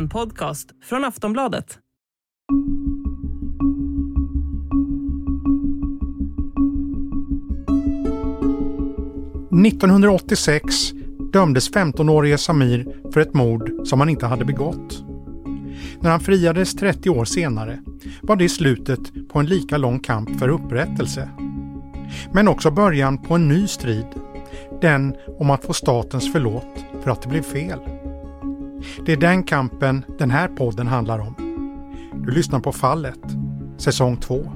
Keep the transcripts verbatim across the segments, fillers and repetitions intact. en podcast från Aftonbladet. nittonhundraåttiosex dömdes femtonårige Samir för ett mord som han inte hade begått. När han friades trettio år senare var det slutet på en lika lång kamp för upprättelse. Men också början på en ny strid. Den om att få statens förlåt för att det blev fel. Det är den kampen den här podden handlar om. Du lyssnar på Fallet, säsong två.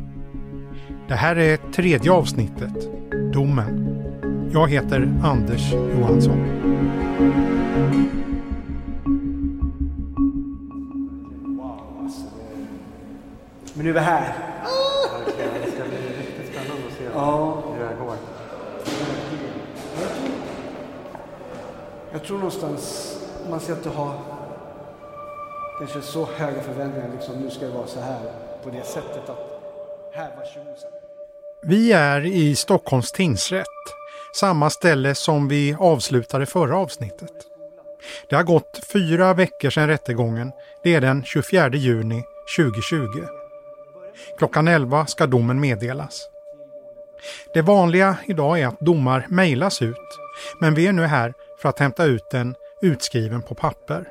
Det här är tredje avsnittet, domen. Jag heter Anders Johansson. Men nu är vi här. Det ska bli riktigt spännande att se hur det går. Jag tror någonstans man ska inte ha kanske så höga förväntningar. Liksom, nu ska det vara så här på det sättet att här var tjugohundra. Vi är i Stockholms tingsrätt. Samma ställe som vi avslutade förra avsnittet. Det har gått fyra veckor sedan rättegången. Det är den tjugofjärde juni tjugohundratjugo. Klockan elva ska domen meddelas. Det vanliga idag är att domar mejlas ut. Men vi är nu här för att hämta ut den utskriven på papper.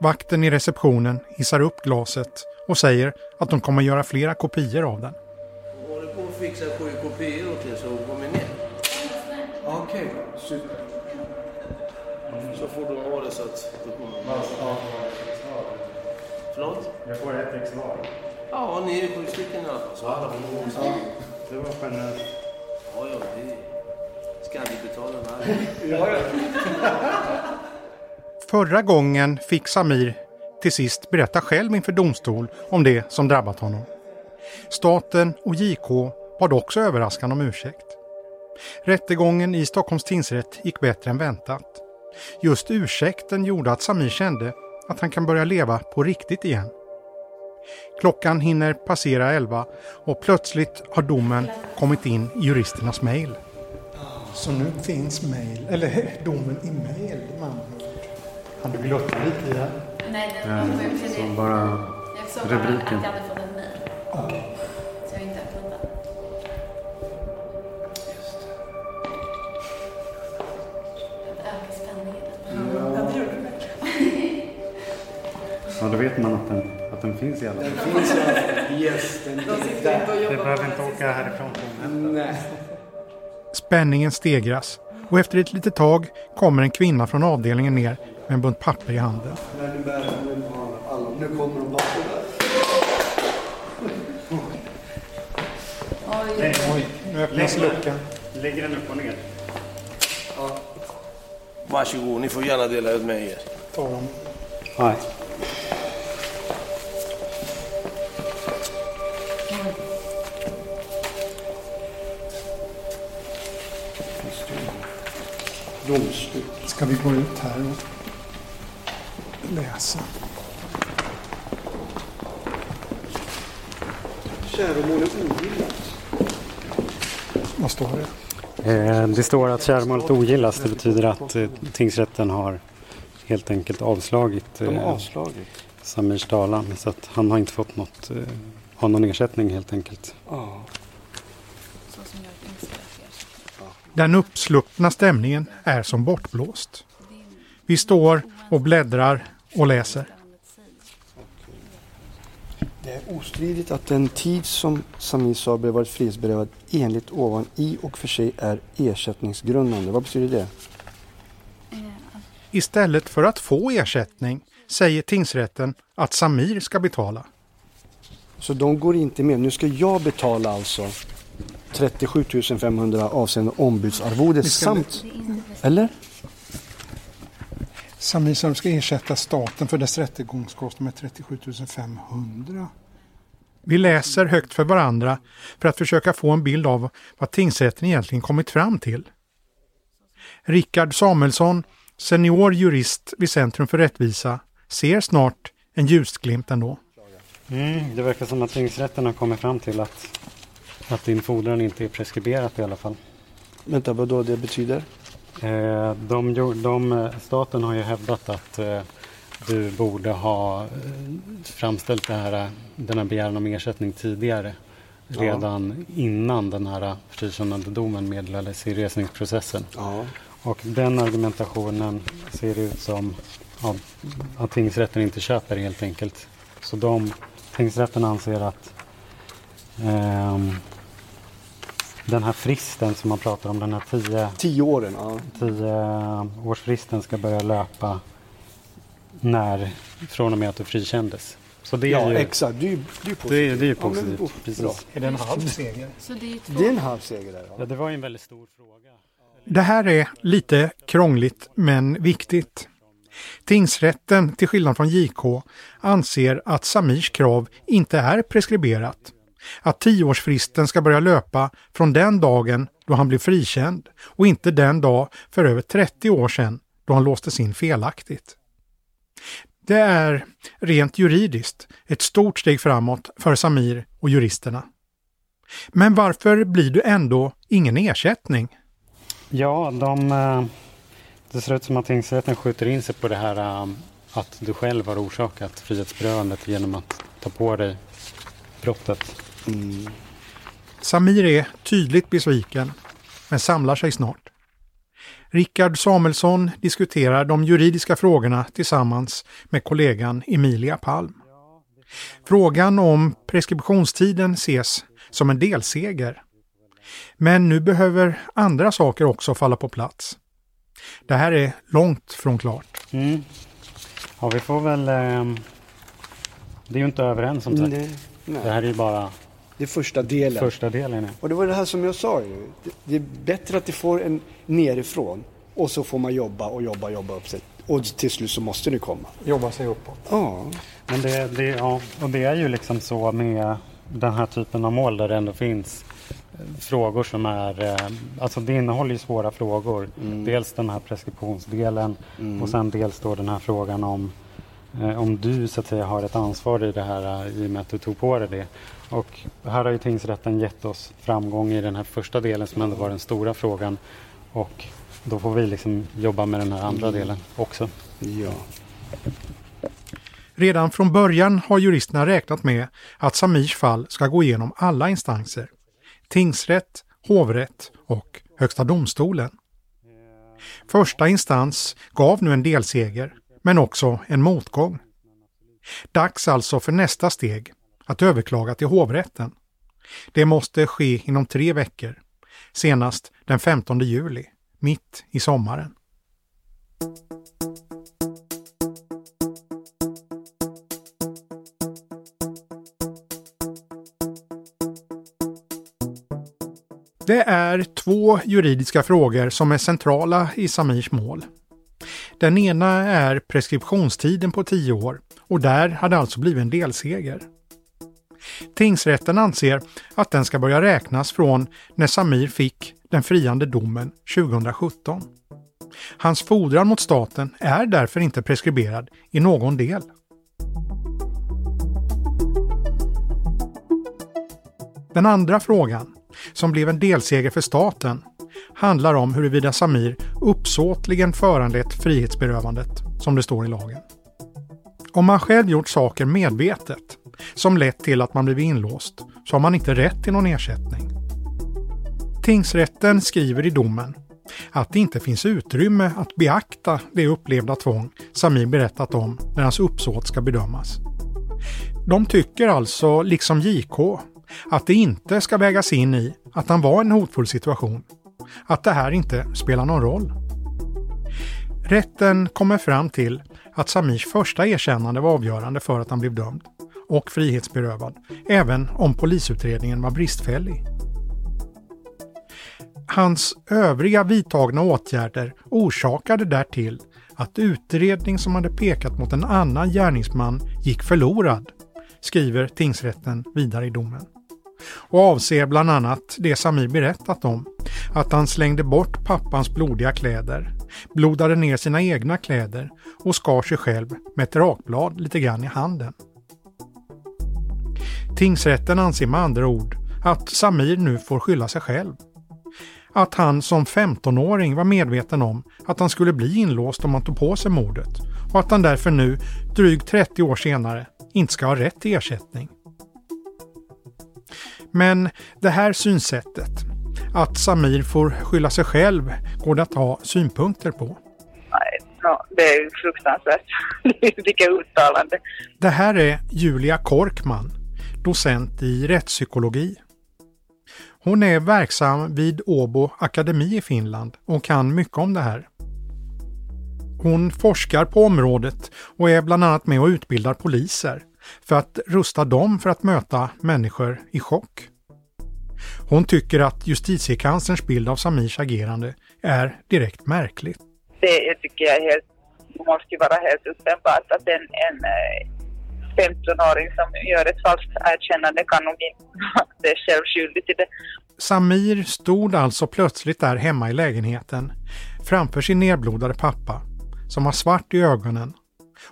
Vakten i receptionen hissar upp glaset och säger att de kommer göra flera kopior av den. Jag håller på att fixa sju kopior till så kommer ner. Okej, okay, super. Så får du ha det så att du kommer. Ja. Förlåt? Jag får ett exvar. Ja, ni är sju stycken i alla fall. Så alla får ja. Det var generellt. Ja, ja, det ska vi betala den här. Ja, ja. Förra gången fick Samir till sist berätta själv inför domstol om det som drabbat honom. Staten och J K bad också överraskande om ursäkt. Rättegången i Stockholms tingsrätt gick bättre än väntat. Just ursäkten gjorde att Samir kände att han kan börja leva på riktigt igen. Klockan hinner passera elva och plötsligt har domen kommit in i juristernas mejl. Så nu finns mejl, eller domen i mejl, man. Han du glöttat lite i det här? Nej, det var inte det. Bara jag såg bara att jag hade fått en mejl. Okej. Okay. Så jag inte öppnat den. Ja, då vet man att den, att den finns i alla fall. Den finns i alla fall. Yes, den finns där. Det behöver inte åka härifrån. Nej. Spänningen stegras. Och efter ett litet tag kommer en kvinna från avdelningen ner med en bunt papper i handen. Nu kommer de bakom där. Oj, nu öppnas luckan. Lägger den upp och ner. Ja. Varsågod, ni får gärna dela ut med er. Ta dem. Nej. Domslut. Ska vi gå ut här och läsa? Käromålet ogillas. Vad står det? Eh, det står att käromålet ogillas. Det betyder att eh, tingsrätten har helt enkelt avslagit, eh, avslagit. Samirs talan. Så att han har inte fått något, eh, har någon ersättning helt enkelt. Ah. Den uppsluppna stämningen är som bortblåst. Vi står och bläddrar och läser. Det är ostridigt att den tid som Samir Sabri varit frihetsberövad enligt ovan i och för sig är ersättningsgrundande. Vad betyder det? Istället för att få ersättning säger tingsrätten att Samir ska betala. Så de går inte med. Nu ska jag betala alltså. trettiosjutusenfemhundra avseende ombudsarvode samt, eller? Samir som ska ersätta staten för dess rättegångskostnad med trettiosjutusenfemhundra. Vi läser högt för varandra för att försöka få en bild av vad tingsrätten egentligen kommit fram till. Rickard Samuelsson, senior jurist vid Centrum för Rättvisa, ser snart en ljusglimt ändå. Mm, det verkar som att tingsrätten har kommit fram till att Att din fordran inte är preskriberat i alla fall. Vänta, vad då det betyder? Eh, de, de, staten har ju hävdat att eh, du borde ha framställt det här, den här begäran om ersättning tidigare. Redan ja. innan den här frikännande domen meddelades i resningsprocessen. Ja. Och den argumentationen ser ut som ja, att tingsrätten inte köper helt enkelt. Så de, tingsrätten anser att eh, den här fristen som man pratar om, den här tio, tio, åren, ja. tio årsfristen ska börja löpa när, från och med att du frikändes. Så det är ja, ju, exakt. Det är ju, det är positivt. Det är, det är positivt. Ja, det är, är det en halv seger? Så det, är det är en halv seger där. Ja. Ja, det var ju en väldigt stor fråga. Det här är lite krångligt men viktigt. Tingsrätten, till skillnad från J K, anser att Samirs krav inte är preskriberat. Att tioårsfristen ska börja löpa från den dagen då han blev frikänd och inte den dag för över trettio år sedan då han låstes in felaktigt. Det är rent juridiskt ett stort steg framåt för Samir och juristerna. Men varför blir du ändå ingen ersättning? Ja, de, det ser ut som att tingsrätten skjuter in sig på det här att du själv har orsakat frihetsberövandet genom att ta på dig brottet. Mm. Samir är tydligt besviken men samlar sig snart. Rickard Samuelsson diskuterar de juridiska frågorna tillsammans med kollegan Emilia Palm. Frågan om preskriptionstiden ses som en delseger. Men nu behöver andra saker också falla på plats. Det här är långt från klart. Mm. Ja, vi får väl... Eh, det är ju inte överens som sagt. Nej, nej. Det här är ju bara... Det är första delen. Första delen ja. Och det var det här som jag sa ju. Det, det är bättre att det får en nerifrån och så får man jobba och jobba jobba upp sig. Och till slut så måste det komma. Jobba sig uppåt. Ja. Men det, det, ja. Och det är ju liksom så med den här typen av mål där det ändå finns frågor som är... Alltså det innehåller ju svåra frågor. Mm. Dels den här preskriptionsdelen mm. och sen dels då den här frågan om om du så att säga har ett ansvar i det här i och med att du tog på dig det. Och här har ju tingsrätten gett oss framgång i den här första delen som ändå var den stora frågan. Och då får vi liksom jobba med den här andra delen också. Ja. Redan från början har juristerna räknat med att Samirs fall ska gå igenom alla instanser. Tingsrätt, hovrätt och högsta domstolen. Första instans gav nu en delseger men också en motgång. Dags alltså för nästa steg. Att överklaga till hovrätten. Det måste ske inom tre veckor. Senast den femtonde juli, mitt i sommaren. Det är två juridiska frågor som är centrala i Samirs mål. Den ena är preskriptionstiden på tio år och där hade alltså blivit en delseger. Tingsrätten anser att den ska börja räknas från när Samir fick den friande domen tjugohundrasjutton. Hans fordran mot staten är därför inte preskriberad i någon del. Den andra frågan, som blev en delseger för staten, handlar om huruvida Samir uppsåtligen föranlett frihetsberövandet, som det står i lagen. Om man själv gjort saker medvetet som lett till att man blivit inlåst, så har man inte rätt till någon ersättning. Tingsrätten skriver i domen att det inte finns utrymme att beakta det upplevda tvång Samir berättat om när hans uppsåt ska bedömas. De tycker alltså, liksom J K, att det inte ska vägas in i att han var i en hotfull situation, att det här inte spelar någon roll. Rätten kommer fram till att Samirs första erkännande var avgörande för att han blev dömd och frihetsberövad, även om polisutredningen var bristfällig. Hans övriga vidtagna åtgärder orsakade därtill att utredning som hade pekat mot en annan gärningsman gick förlorad, skriver tingsrätten vidare i domen. Och avser bland annat det Samir berättat om, att han slängde bort pappans blodiga kläder, blodade ner sina egna kläder och skar sig själv med ett rakblad lite grann i handen. Tingsrätten anser med andra ord att Samir nu får skylla sig själv. Att han som femtonåring var medveten om att han skulle bli inlåst om han tog på sig mordet och att han därför nu, drygt trettio år senare, inte ska ha rätt till ersättning. Men det här synsättet, att Samir får skylla sig själv, går det att ha synpunkter på. Nej, no, det är ju fruktansvärt. Vilka uttalande. Det här är Julia Korkman, docent i rättspsykologi. Hon är verksam vid Åbo Akademi i Finland och kan mycket om det här. Hon forskar på området och är bland annat med och utbildar poliser för att rusta dem för att möta människor i chock. Hon tycker att justitiekanslerns bild av Samirs agerande är direkt märklig. Det tycker jag helt, måste vara helt uppenbart att en, en femtonåring som gör ett falskt erkännande kan nog inte vara själv skyldig till det. Samir stod alltså plötsligt där hemma i lägenheten framför sin nerblodade pappa som har svart i ögonen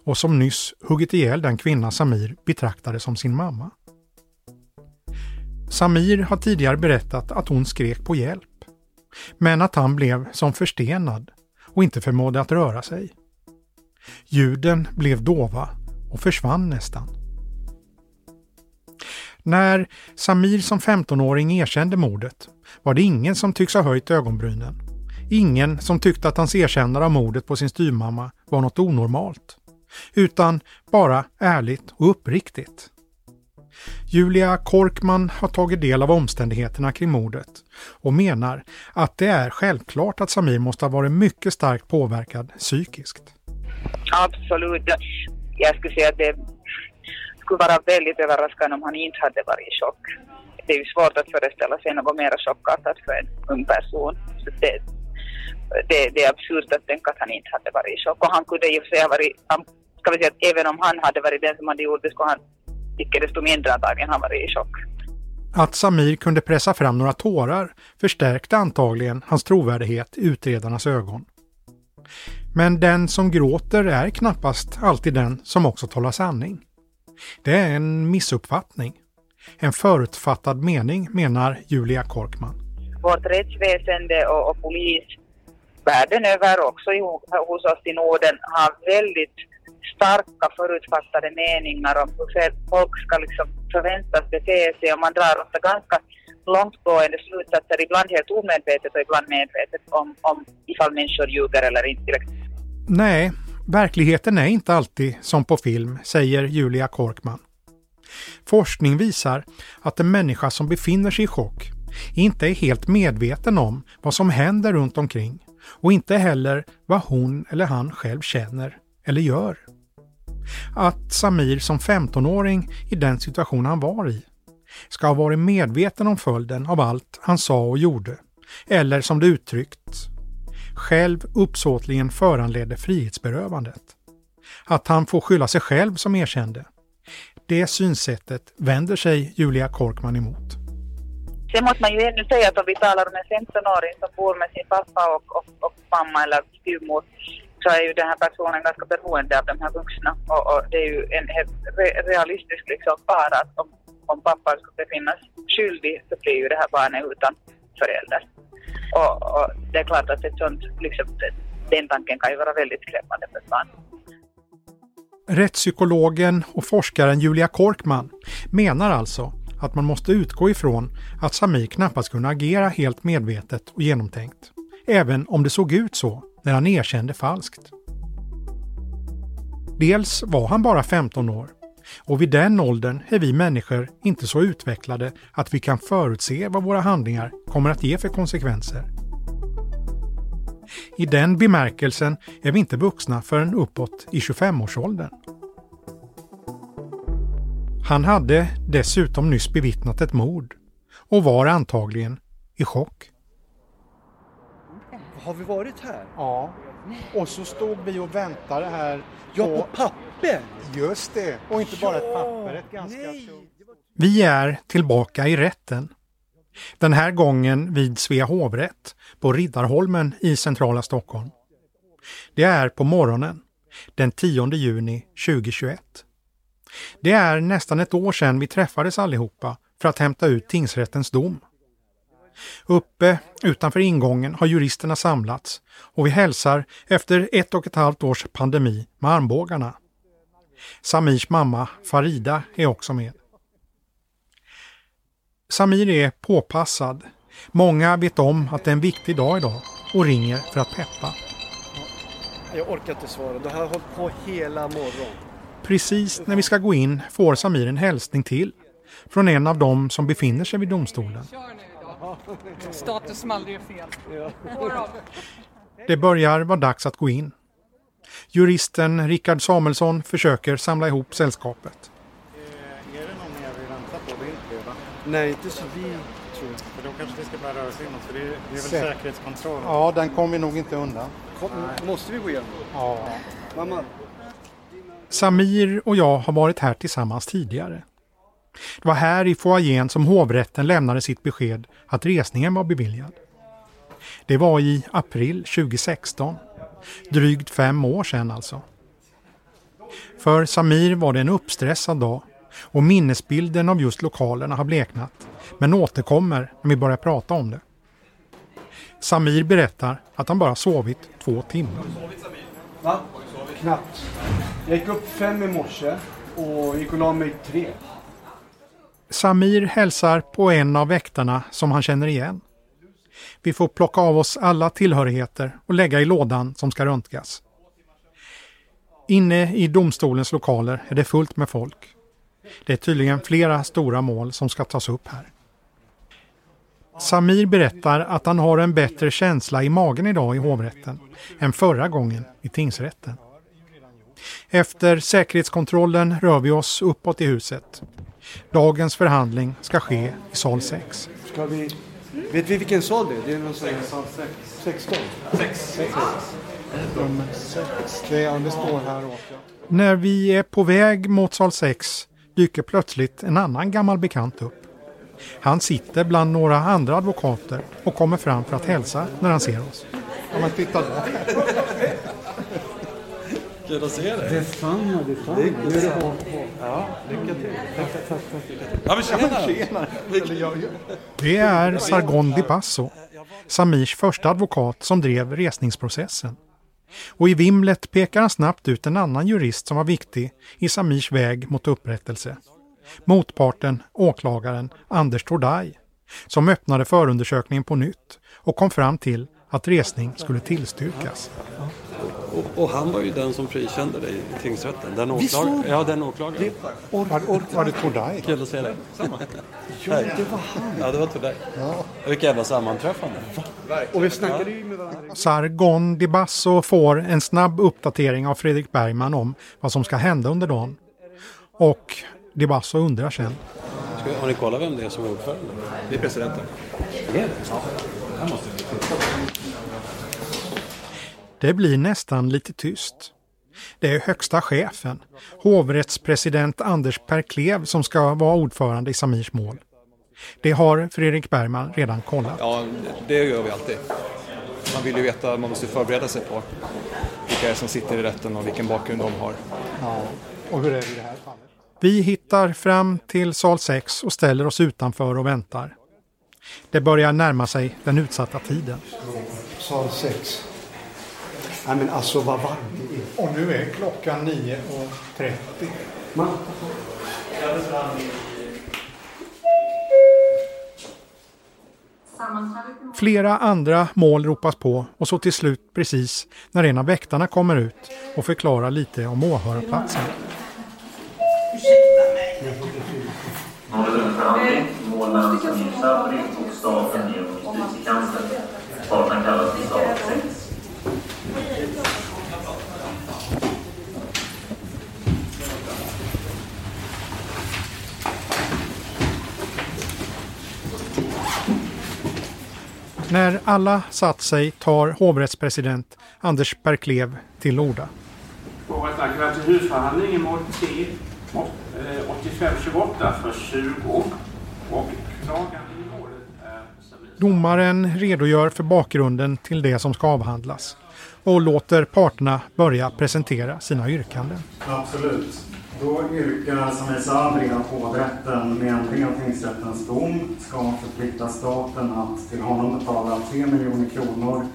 och som nyss huggit ihjäl den kvinna Samir betraktade som sin mamma. Samir har tidigare berättat att hon skrek på hjälp, men att han blev som förstenad och inte förmådde att röra sig. Ljuden blev dova och försvann nästan. När Samir som femtonåring erkände mordet var det ingen som tycks ha höjt ögonbrynen. Ingen som tyckte att hans erkännande av mordet på sin styvmamma var något onormalt, utan bara ärligt och uppriktigt. Julia Korkman har tagit del av omständigheterna kring mordet och menar att det är självklart att Samir måste ha varit mycket starkt påverkad psykiskt. Absolut. Jag skulle säga att det skulle vara väldigt överraskande om han inte hade varit i chock. Det är ju svårt att föreställa sig något mer chockartat för en ung person. Så det, det, det är absurt att tänka att han inte hade varit i chock. Och han kunde ju säga varit, ska vi säga att även om han hade varit den som hade gjort det skulle han icke desto mindre dagen han var i chock. Att Samir kunde pressa fram några tårar förstärkte antagligen hans trovärdighet i utredarnas ögon. Men den som gråter är knappast alltid den som också talar sanning. Det är en missuppfattning. En förutfattad mening, menar Julia Korkman. Vårt rättsväsende och, och polis världen över också i, hos oss i Norden har väldigt starka förutfattade meningar om hur folk ska liksom förväntas bete sig, och man drar ofta ganska långtgående slutsatser, ibland helt omedvetet och ibland medvetet om, om ifall människor ljuger eller inte. Nej, verkligheten är inte alltid som på film, säger Julia Korkman. Forskning visar att en människa som befinner sig i chock inte är helt medveten om vad som händer runt omkring och inte heller vad hon eller han själv känner eller gör. Att Samir som femtonåring i den situation han var i ska ha varit medveten om följden av allt han sa och gjorde, eller som det uttryckt, själv uppsåtligen föranledde frihetsberövandet. Att han får skylla sig själv som erkände. Det synsättet vänder sig Julia Korkman emot. Sen måste man ju ännu säga att om vi talar om en femtonåring som bor med sin pappa och, och, och mamma eller styvmor, så är ju den här personen ganska beroende av de här vuxna. Och, och det är ju en helt realistisk liksom bara att om, om pappan skulle befinnas skyldig så blir ju det här barnet utan förälder. Och, och det är klart att ett sånt, liksom, den tanken kan ju vara väldigt skrämmande för ett barn. Rättspsykologen och forskaren Julia Korkman menar alltså att man måste utgå ifrån att Samir knappast kunde agera helt medvetet och genomtänkt, även om det såg ut så när han erkände falskt. Dels var han bara femton år, och vid den åldern är vi människor inte så utvecklade att vi kan förutse vad våra handlingar kommer att ge för konsekvenser. I den bemärkelsen är vi inte vuxna förrän uppåt i tjugofemårsåldern. Han hade dessutom nyss bevittnat ett mord och var antagligen i chock. Har vi varit här? Ja. Och så stod vi och väntade här. På... Ja, på papper! Just det. Och inte ja, bara ett papper. Ett ganska stort... Vi är tillbaka i rätten. Den här gången vid Svea hovrätt på Riddarholmen i centrala Stockholm. Det är på morgonen den tionde juni tjugohundratjugoett. Det är nästan ett år sedan vi träffades allihopa för att hämta ut tingsrättens dom. Uppe utanför ingången har juristerna samlats och vi hälsar efter ett och ett halvt års pandemi med armbågarna. Samirs mamma Farida är också med. Samir är påpassad. Många vet om att det är en viktig dag idag och ringer för att peppa. Jag orkar inte svara, det här har hållit på hela morgon. Precis när vi ska gå in får Samir en hälsning till från en av dem som befinner sig vid domstolen. Status som aldrig är fel. Det börjar vara dags att gå in. Juristen Rickard Samuelsson försöker samla ihop sällskapet. Är det någon jag vill vänta på? Det är inte, va? Nej, inte så vi tror. För då kanske vi ska bara röra sig inåt, för det är väl säkerhetskontroll. Ja, den kommer vi nog inte undan. Kom, måste vi gå igenom? Ja. Mamma. Samir och jag har varit här tillsammans tidigare. Det var här i foajén som hovrätten lämnade sitt besked att resningen var beviljad. Det var i april tjugo sexton. Drygt fem år sedan alltså. För Samir var det en uppstressad dag och minnesbilden av just lokalerna har bleknat, men återkommer när vi börjar prata om det. Samir berättar att han bara sovit två timmar. Va? Knappt. Jag gick upp fem i morse och gick och la mig tre. Samir hälsar på en av väktarna som han känner igen. Vi får plocka av oss alla tillhörigheter och lägga i lådan som ska röntgas. Inne i domstolens lokaler är det fullt med folk. Det är tydligen flera stora mål som ska tas upp här. Samir berättar att han har en bättre känsla i magen idag i hovrätten än förra gången i tingsrätten. Efter säkerhetskontrollen rör vi oss uppåt i huset. Dagens förhandling ska ske i sal sex. Ska vi... Vet vi vilken sal det är? Det är någon sexton. När vi är på väg mot sal sex dyker plötsligt en annan gammal bekant upp. Han sitter bland några andra advokater och kommer fram för att hälsa när han ser oss. Ja, men titta där. Kul att se dig. Det är fan, det är fan. Det är på. Ja, lycka till. Ja, men tjena. Det är Sargon De Basso, Samirs första advokat som drev resningsprocessen. Och i vimlet pekar han snabbt ut en annan jurist som var viktig i Samirs väg mot upprättelse. Motparten, åklagaren Anders Tordai, som öppnade förundersökningen på nytt och kom fram till att resning skulle tillstyrkas. Och, och han var ju den som frikände dig i tingsrätten. Den åklagaren. Ja, den åklagaren. Det, or, or, var det Tordai? Kul att se dig. Jo, det var han. Ja, det var Tordai. Ja. Vilka jävla sammanträffande. Och vi snackade ju med varandra. Sargon De Basso får en snabb uppdatering av Fredrik Bergman om vad som ska hända under dagen. Och De Basso undrar sen. Ska vi, har ni kollat vem det är som är ordförande? Det är presidenten. Det är det. Ja. Här måste vi Det blir nästan lite tyst. Det är högsta chefen, hovrättspresident Anders Perklev, som ska vara ordförande i Samirs mål. Det har Fredrik Bergman redan kollat. Ja, det gör vi alltid. Man vill ju veta, man måste förbereda sig på vilka som sitter i rätten och vilken bakgrund de har. Ja, och hur är det i det här fallet? Vi hittar fram till sal sex och ställer oss utanför och väntar. Det börjar närma sig den utsatta tiden. Sal sex. Nej, men alltså vad varmt det är. Och nu är klockan nio och trettio. Man. Flera andra mål ropas på och så till slut precis när en av väktarna kommer ut och förklarar lite om åhörarplatsen. Ursäkta mig. Målen förhandling, målen som insatt, och staten genom justitiekanslern. Staten kallas till stat sex. När alla satt sig tar hovrättspresident Anders Perklev till orda. Hovrätten kräver till huvudförhandling i mål T åttiofem tjugoåtta för tjugo och klagan i målet är... Domaren redogör för bakgrunden till det som ska avhandlas och låter parterna börja presentera sina yrkanden. Absolut. Då yrkar, som jag sa, redan hovrätten med ändring av tingsrättens dom ska förplikta staten att till honom betala tre miljoner kronor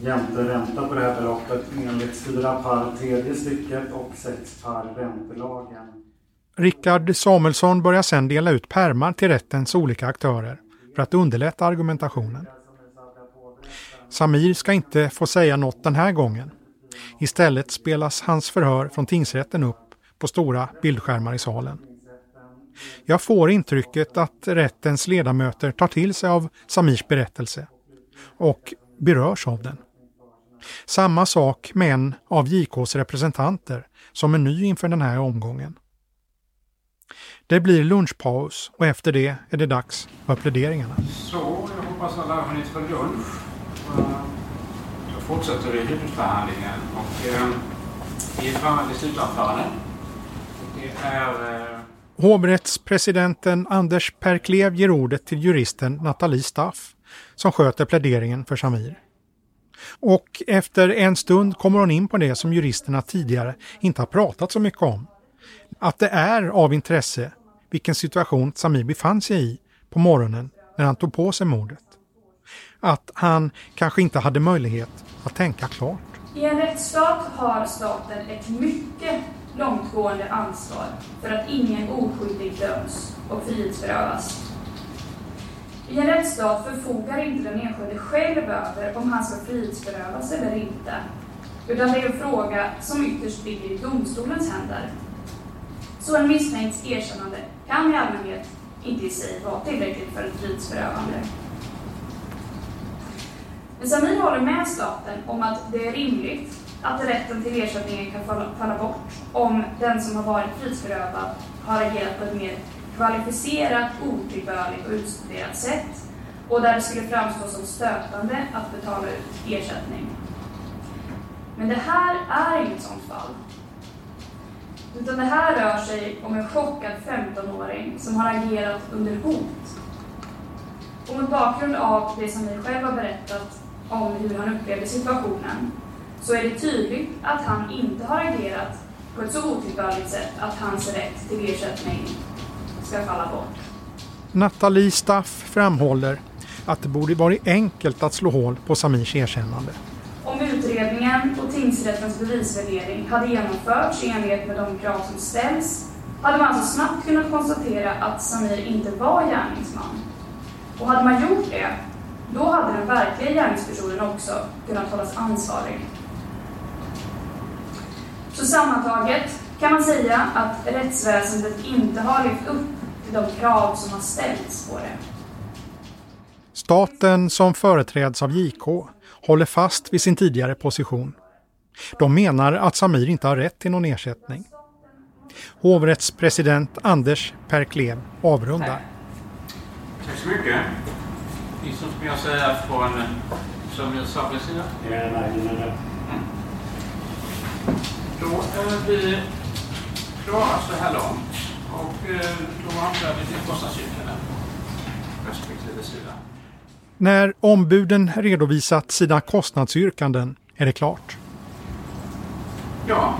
jämte ränta på det här beloppet enligt fyra par tredje stycket och sex par räntelagen. Rickard Samuelsson börjar sedan dela ut pärmar till rättens olika aktörer för att underlätta argumentationen. Samir ska inte få säga något den här gången. Istället spelas hans förhör från tingsrätten upp på stora bildskärmar i salen. Jag får intrycket att rättens ledamöter tar till sig av Samirs berättelse och berörs av den. Samma sak med en av J K:s representanter som är ny inför den här omgången. Det blir lunchpaus och efter det är det dags för pläderingarna. Så, jag hoppas alla har hunnit för lunch. Jag fortsätter huvudförhandlingen och vi är framme vid slutanföranden. Hovrättspresidenten Anders Perklev ger ordet till juristen Natalie Staaff som sköter pläderingen för Samir. Och efter en stund kommer hon in på det som juristerna tidigare inte har pratat så mycket om. Att det är av intresse vilken situation Samir befann sig i på morgonen när han tog på sig mordet. Att han kanske inte hade möjlighet att tänka klart. I en rättsstat har staten ett mycket långtgående ansvar för att ingen oskyldig döms och frihetsberövas. I en rättsstat förfogar inte den enskilde själv över om han ska frihetsberövas eller inte, utan det är en fråga som ytterst ligger i domstolens händer. Så en misstänkts erkännande kan i allmänhet inte i sig vara tillräckligt för ett frihetsberövande. Men Samir håller med staten om att det är rimligt att rätten till ersättningen kan falla bort om den som har varit frihetsberövad har agerat på ett mer kvalificerat, otillbörligt och utstuderat sätt och där det skulle framstå som stötande att betala ut ersättning. Men det här är inget sånt fall. Utan det här rör sig om en chockad femtonåring som har agerat under hot. Och mot bakgrund av det som ni själva har berättat om hur han upplevde situationen så är det tydligt att han inte har agerat på ett så otillbörligt sätt att hans rätt till ersättning ska falla bort. Natalie Staaff framhåller att det borde vara enkelt att slå hål på Samirs erkännande. Om utredningen och tingsrättens bevisvärdering hade genomförts i enlighet med de krav som ställs hade man alltså snabbt kunnat konstatera att Samir inte var gärningsman. Och hade man gjort det, då hade den verkliga gärningspersonen också kunnat hållas ansvarig. Så sammantaget kan man säga att rättsväsendet inte har levt upp till de krav som har ställts på det. Staten som företräds av J K håller fast vid sin tidigare position. De menar att Samir inte har rätt till någon ersättning. Hovrättspresident Anders Perklev avrundar. Tack, Tack så mycket. Finns det något som jag säger från Samuels sida? Nej, nej, nej. Då är vi klara så här långt och då anklagar vi till kostnadsyrkena på respektive sida. När ombuden redovisat sina kostnadsyrkanden är det klart. Ja,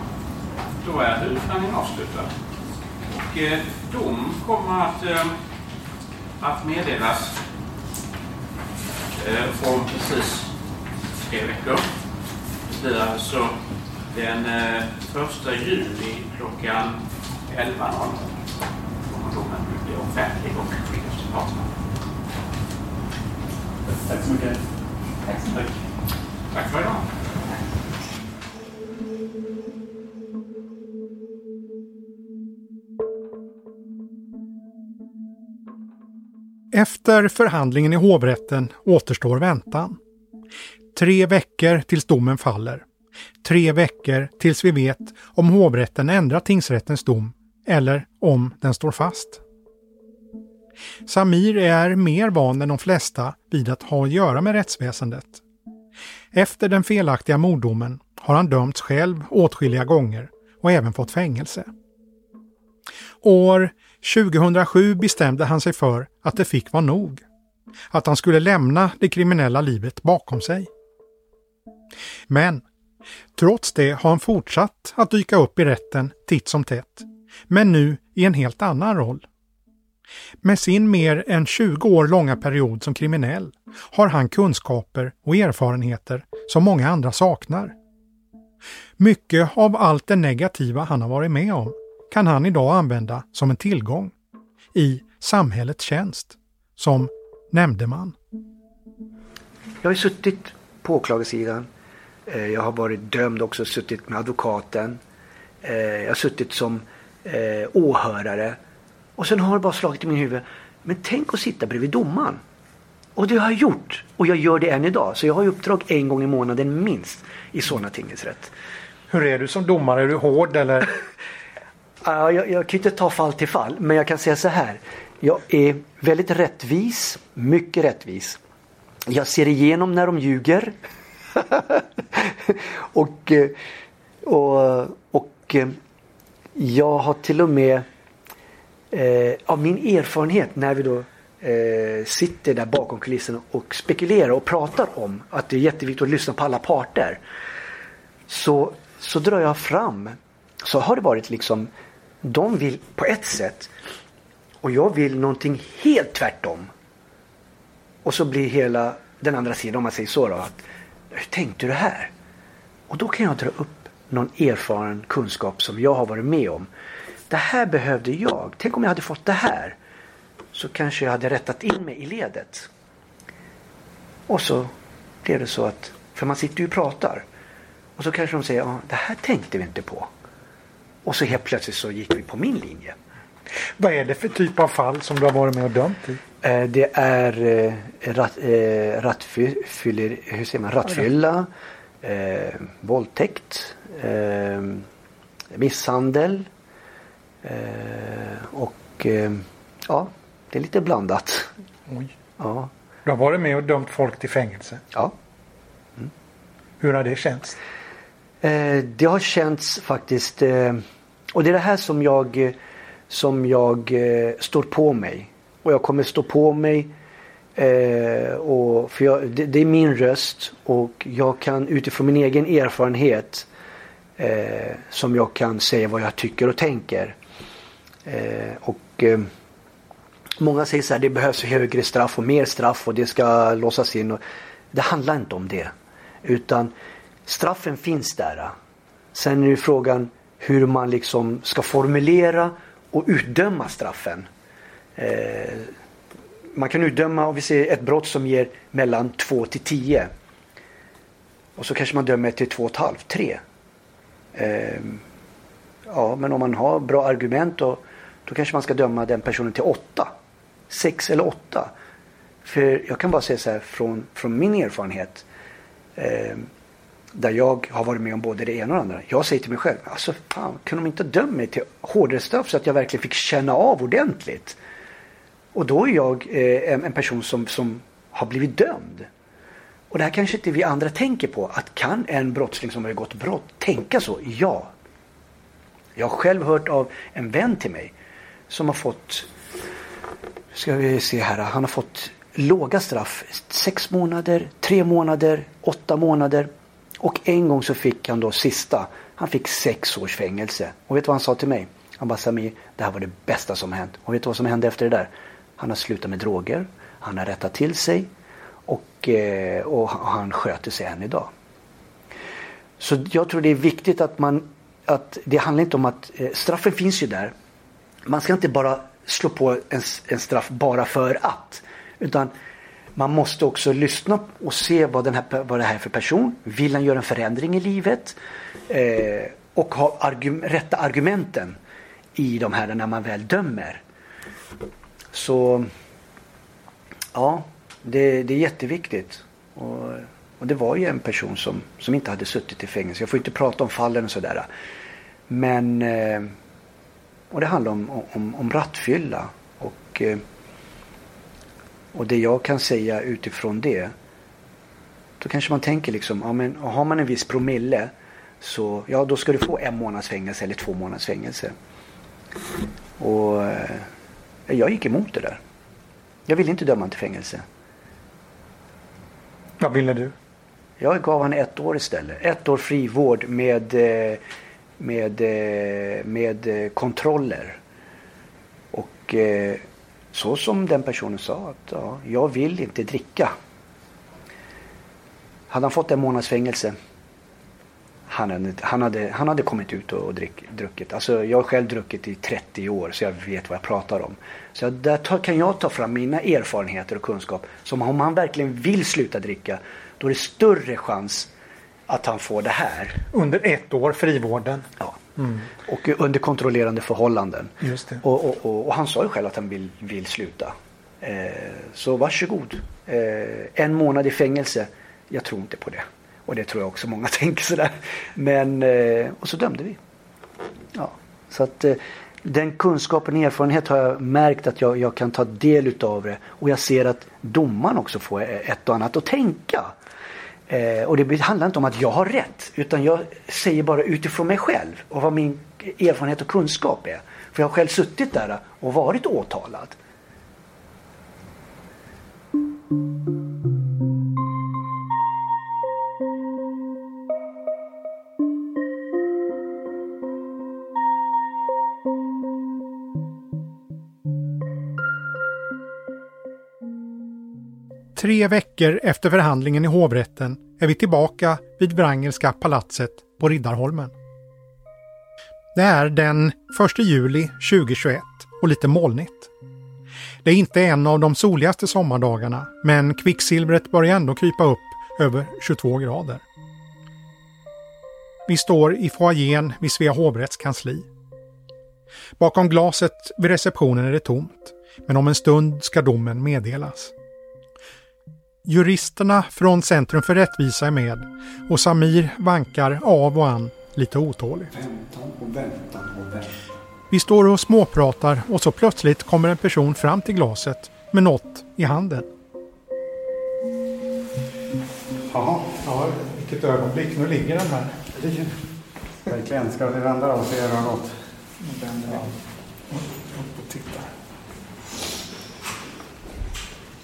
då är huvudförhandlingen avslutad. Och eh, dom kommer att, eh, att meddelas eh, om precis tre veckor. Det blir alltså den eh, första juli klockan elva noll noll. Kommer domen bli offentlig och skickas till parterna. Tack så mycket. Tack så mycket. Tack för idag. Efter förhandlingen i hovrätten återstår väntan. Tre veckor tills domen faller. Tre veckor tills vi vet om hovrätten ändrar tingsrättens dom eller om den står fast. Samir är mer van än de flesta vid att ha att göra med rättsväsendet. Efter den felaktiga morddomen har han dömts själv åtskilliga gånger och även fått fängelse. År tjugohundrasju bestämde han sig för att det fick vara nog. Att han skulle lämna det kriminella livet bakom sig. Men trots det har han fortsatt att dyka upp i rätten titt som tätt men nu i en helt annan roll. Med sin mer än tjugo år långa period som kriminell har han kunskaper och erfarenheter som många andra saknar. Mycket av allt det negativa han har varit med om kan han idag använda som en tillgång i samhällets tjänst, som nämndeman. Jag har suttit på åklagarsidan. Jag har varit dömd också, suttit med advokaten. Jag har suttit som åhörare. Och sen har det bara slagit i min huvud. Men tänk att sitta bredvid domaren. Och det har jag gjort. Och jag gör det än idag. Så jag har uppdrag en gång i månaden minst i sådana tingsrätt. Hur är du som domare? Är du hård eller? Ja, jag, jag kan inte ta fall till fall. Men jag kan säga så här. Jag är väldigt rättvis. Mycket rättvis. Jag ser igenom när de ljuger. och, och, och jag har till och med eh, av min erfarenhet när vi då eh, sitter där bakom kulisserna och spekulerar och pratar om att det är jätteviktigt att lyssna på alla parter, så, så drar jag fram, så har det varit liksom, de vill på ett sätt och jag vill någonting helt tvärtom, och så blir hela den andra sidan, om man säger så då, att hur tänkte du det här? Och då kan jag dra upp någon erfaren kunskap som jag har varit med om. Det här behövde jag. Tänk om jag hade fått det här. Så kanske jag hade rättat in mig i ledet. Och så blev det så att, för man sitter ju och pratar. Och så kanske de säger, ja, det här tänkte vi inte på. Och så helt plötsligt så gick vi på min linje. Vad är det för typ av fall som du har varit med och dömt i? Det är rat, rattfyller, hur säger man? Rattfylla, eh, våldtäkt, eh, misshandel eh, och eh, ja, det är lite blandat. Oj. Ja. Du har varit med och dömt folk till fängelse? Ja. Mm. Hur har det känts? Eh, det har känts faktiskt, eh, och det är det här som jag, som jag eh, står på mig. Och jag kommer stå på mig, eh, och för jag, det, det är min röst, och jag kan utifrån min egen erfarenhet eh, som jag kan säga vad jag tycker och tänker. Eh, och eh, många säger så här, det behövs högre straff och mer straff och det ska låsas in. Och det handlar inte om det, utan straffen finns där. Sen är ju frågan hur man liksom ska formulera och utdöma straffen. Eh, man kan utdöma, om vi ser ett brott som ger mellan två till tio, och så kanske man dömer till två och ett halvt, tre. Eh, ja, men om man har bra argument då, då kanske man ska döma den personen till åtta, sex eller åtta. För jag kan bara säga så här från, från min erfarenhet, eh, där jag har varit med om både det ena och det andra. Jag säger till mig själv, alltså fan, kunde de inte döma mig till hårdare straff så att jag verkligen fick känna av ordentligt? Och då är jag eh, en, en person som, som har blivit dömd. Och det här kanske inte vi andra tänker på. Att kan en brottsling som har gått brott tänka så? Ja. Jag har själv hört av en vän till mig som har fått, ska vi se här, han har fått låga straff. Sex månader, tre månader, åtta månader. Och en gång så fick han då sista, han fick sex års fängelse. Och vet du vad han sa till mig? Han bara, Samir, det här var det bästa som hänt. Och vet du vad som hände efter det där? Han har slutat med droger, han har rättat till sig och, och han sköter sig än idag. Så jag tror det är viktigt att man, att det handlar inte om att, straffen finns ju där. Man ska inte bara slå på en, en straff bara för att, utan man måste också lyssna och se vad, den här, vad det här är för person. Vill han göra en förändring i livet? Eh, och ha argu- rätta argumenten i de här när man väl dömer. Så ja, det, det är jätteviktigt. Och, och det var ju en person som, som inte hade suttit i fängelse. Jag får inte prata om fallen och sådär. Men, eh, och det handlar om, om, om rattfylla och... Eh, Och det jag kan säga utifrån det, då kanske man tänker liksom, ja men har man en viss promille så, ja då ska du få en månads fängelse eller två månads fängelse. Och jag gick emot det där. Jag ville inte döma till fängelse. Vad ville du? Jag gav han ett år istället. Ett år frivård med, med, med kontroller. Och så som den personen sa att ja, jag vill inte dricka. Hade han fått en månads fängelse, han hade, han hade, han hade kommit ut och, och drick, druckit. Alltså jag har själv druckit i trettio år så jag vet vad jag pratar om. Så där tar, kan jag ta fram mina erfarenheter och kunskap. Som om han verkligen vill sluta dricka, då är det större chans att han får det här. Under ett år frivården. Ja. Mm. Och under kontrollerande förhållanden. Just det. Och, och, och, och han sa ju själv att han vill, vill sluta. Eh, så varsågod. Eh, en månad i fängelse. Jag tror inte på det. Och det tror jag också många tänker sådär. Men, eh, och så dömde vi. Ja. Så att eh, den kunskapen och erfarenhet har jag märkt att jag, jag kan ta del utav det. Och jag ser att domaren också får ett och annat att tänka. Eh, och det handlar inte om att jag har rätt, utan jag säger bara utifrån mig själv och vad min erfarenhet och kunskap är. För jag har själv suttit där och varit åtalad. Tre veckor efter förhandlingen i hovrätten är vi tillbaka vid Brangelska palatset på Riddarholmen. Det är den första juli tjugohundratjugoett och lite molnigt. Det är inte en av de soligaste sommardagarna, men kvicksilvret börjar ändå krypa upp över tjugotvå grader. Vi står i foajén vid Svea hovrätts kansli. Bakom glaset vid receptionen är det tomt, men om en stund ska domen meddelas. Juristerna från Centrum för Rättvisa är med och Samir vankar av och an lite otåligt. Väntan och väntan och väntan. Vi står och småpratar och så plötsligt kommer en person fram till glaset med något i handen. Ja, ja vilket ögonblick. Nu ligger den här. Verkligen, ska det vända av så gör något. Nu vänder vi upp och tittar.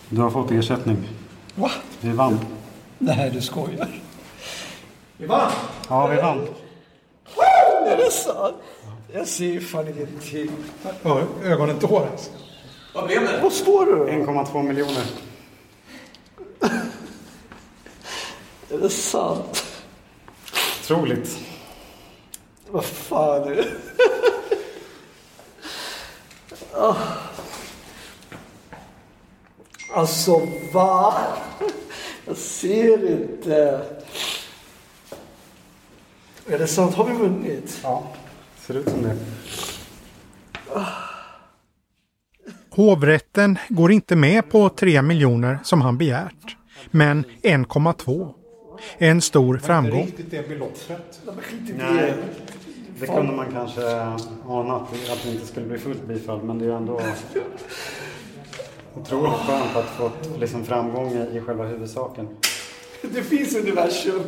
Du har fått ersättning. Va? Vi vann. Nej, du skojar. Vi vann? Ja, vi vann. Wow, är det sant? Jag ser fan ingenting. Ja, ögonen tåras. Vad blev det? Vad står du? en komma två miljoner. Är det sant? Troligt. Vad fan är det? oh. Alltså, va? Jag ser inte. Är det sant? Har vi vunnit? Ja, ser ut som det. Hovrätten går inte med på tre miljoner som han begärt. Men en komma två. En stor framgång. Det är riktigt det beloppet. Nej, det kunde man kanske anat att det inte skulle bli fullt bifall, men det är ju ändå... Otroligt skönt att få liksom framgång i själva huvudsaken. Det finns universum.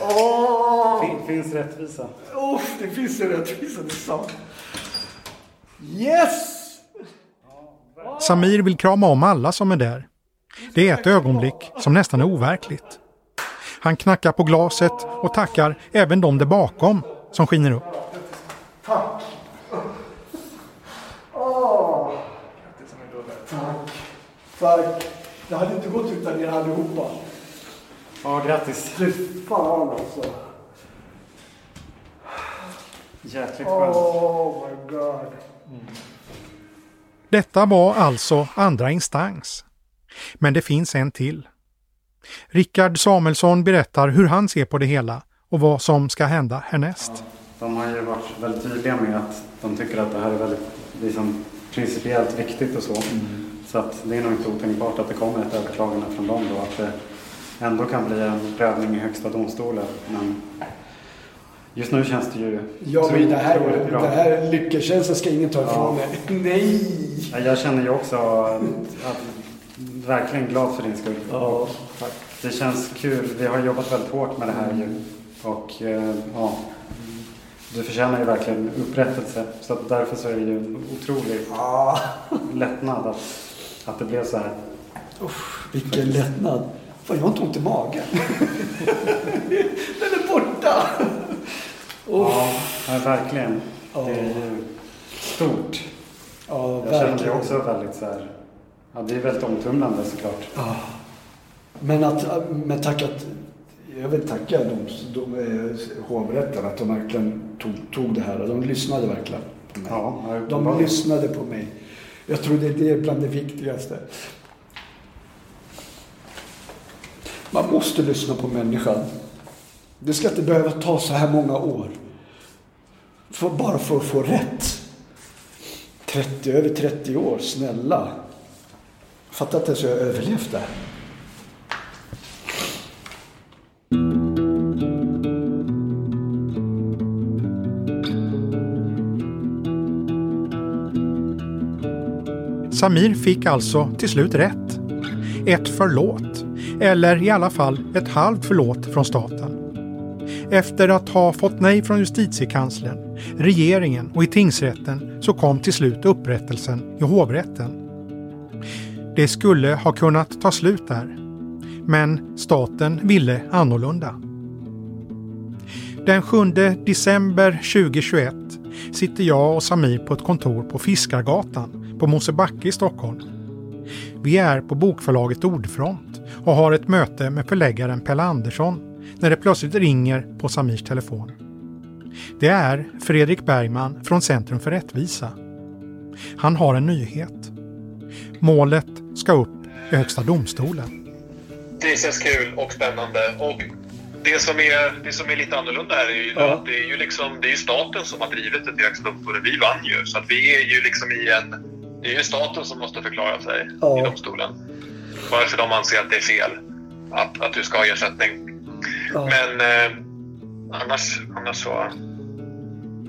oh. fin, finns rättvisa. Oh, det finns ju rättvisa, det sa. Yes! Samir vill krama om alla som är där. Det är ett ögonblick som nästan är overkligt. Han knackar på glaset och tackar även de där bakom som skiner upp. Tack! Tack, tack. Det hade inte gått utan er allihopa. Ja, grattis. Fy fan alltså. Jäkligt skönt. Oh my god. Mm. Detta var alltså andra instans. Men det finns en till. Rickard Samuelsson berättar hur han ser på det hela och vad som ska hända härnäst. Ja, de har ju varit väldigt tydliga med att de tycker att det här är väldigt... Liksom, principiellt viktigt och så. Mm. Så att det är nog inte otänkbart att det kommer ett överklagande från dem då. Att det ändå kan bli en prövning i högsta domstolen. Men just nu känns det ju... Ja, men det här, det här lyckokänslan ska ingen ta ifrån mig. Ja. Nej! Jag känner ju också att, att verkligen glad för din skull. Ja, tack. Det känns kul. Vi har jobbat väldigt hårt med det här ju. Och ja... Du förtjänar ju verkligen upprättelse. Så att därför så är det ju en otrolig ah. lättnad att, att det blev så här. Uff, vilken Faktiskt. lättnad. Fan, jag har inte ont i magen. Den är borta. Oh. Ja, verkligen. Oh. Det är ju stort. Oh, jag verkligen. Känner det också väldigt så här. Ja, det är väldigt omtumlande såklart. Oh. Men att, men tack att, jag vill tacka de, de, de hovrätten att de verkligen tog, tog det här och de lyssnade verkligen på mig. Ja, de lyssnade på mig. Jag tror det är bland det viktigaste. Man måste lyssna på människan. Det ska inte behöva ta så här många år. För, bara för att få rätt. trettio, över trettio år, snälla. Fattar inte så jag överlevt det. Samir fick alltså till slut rätt. Ett förlåt, eller i alla fall ett halvt förlåt från staten. Efter att ha fått nej från justitiekanslern, regeringen och i tingsrätten så kom till slut upprättelsen i hovrätten. Det skulle ha kunnat ta slut där, men staten ville annorlunda. Den sjunde december tjugohundratjugoett sitter jag och Samir på ett kontor på Fiskargatan på Mosebacke i Stockholm. Vi är på bokförlaget Ordfront och har ett möte med förläggaren Pelle Andersson när det plötsligt ringer på Samirs telefon. Det är Fredrik Bergman från Centrum för Rättvisa. Han har en nyhet. Målet ska upp i Högsta domstolen. Det känns kul och spännande och det som är, det som är lite annorlunda här är ju ja. Att det är ju liksom, det är staten som har drivit det till Högsta domstolen. Vi vann ju, så att vi är ju liksom i en, det är ju staten som måste förklara sig ja. I domstolen. Varför de anser att det är fel att, att du ska ha ersättning. Ja. Men eh, annars, annars så...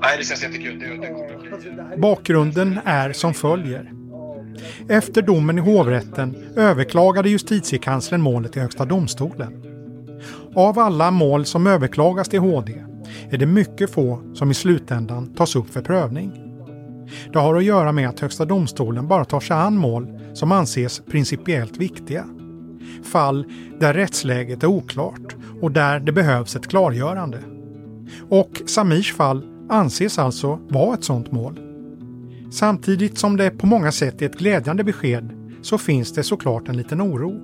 Nej, det känns jättekul. Det, det kommer bli... Bakgrunden är som följer. Efter domen i hovrätten överklagade justitiekanslern målet i Högsta domstolen. Av alla mål som överklagas till H D är det mycket få som i slutändan tas upp för prövning. Det har att göra med att Högsta domstolen bara tar sig an mål som anses principiellt viktiga. Fall där rättsläget är oklart och där det behövs ett klargörande. Och Samirs fall anses alltså vara ett sådant mål. Samtidigt som det på många sätt är ett glädjande besked så finns det såklart en liten oro.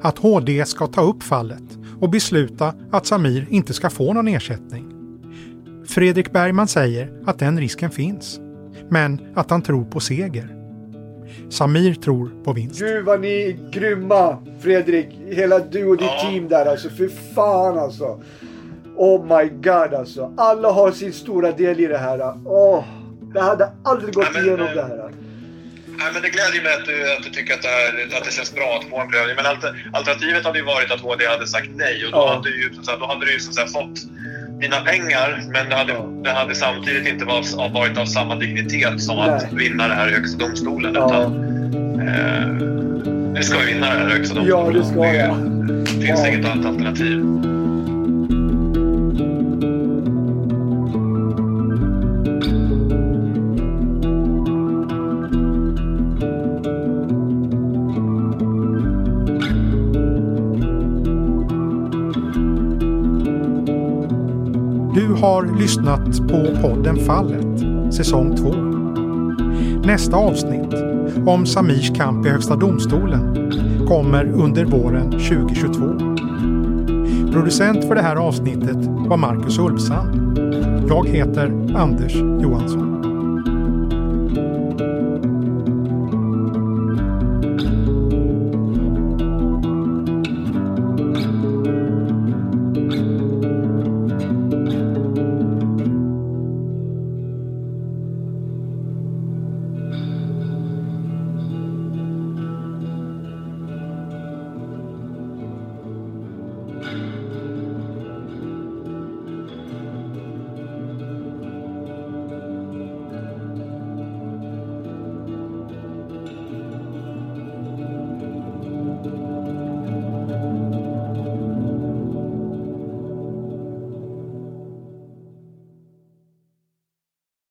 Att H D ska ta upp fallet och besluta att Samir inte ska få någon ersättning. Fredrik Bergman säger att den risken finns, men att han tror på seger. Samir tror på vinst. Gud vad ni är grymma, Fredrik. Hela du och ditt team där alltså. För fan alltså. Oh my god alltså. Alla har sin stora del i det här. Åh, det hade aldrig gått nej, men, igenom det här. Nej, men det glädjer mig att du, att du tycker att det, här, att det känns bra att få en prövning. Men alternativet hade ju varit att H D hade sagt nej. Och då ja. Hade ju, då hade du ju så här, fått dina pengar. Men det hade, det hade samtidigt inte varit, varit av samma dignitet som nej. Att vinna det här i Högsta domstolen. Ja. Utan, eh, du ska vinna det här i Högsta domstolen. Ja, du ska det. Ja. Det finns ja. Inget annat alternativ. Har lyssnat på podden Fallet, säsong två. Nästa avsnitt, om Samirs kamp i Högsta domstolen, kommer under våren tjugohundratjugotvå. Producent för det här avsnittet var Marcus Ulfsand. Jag heter Anders Johansson.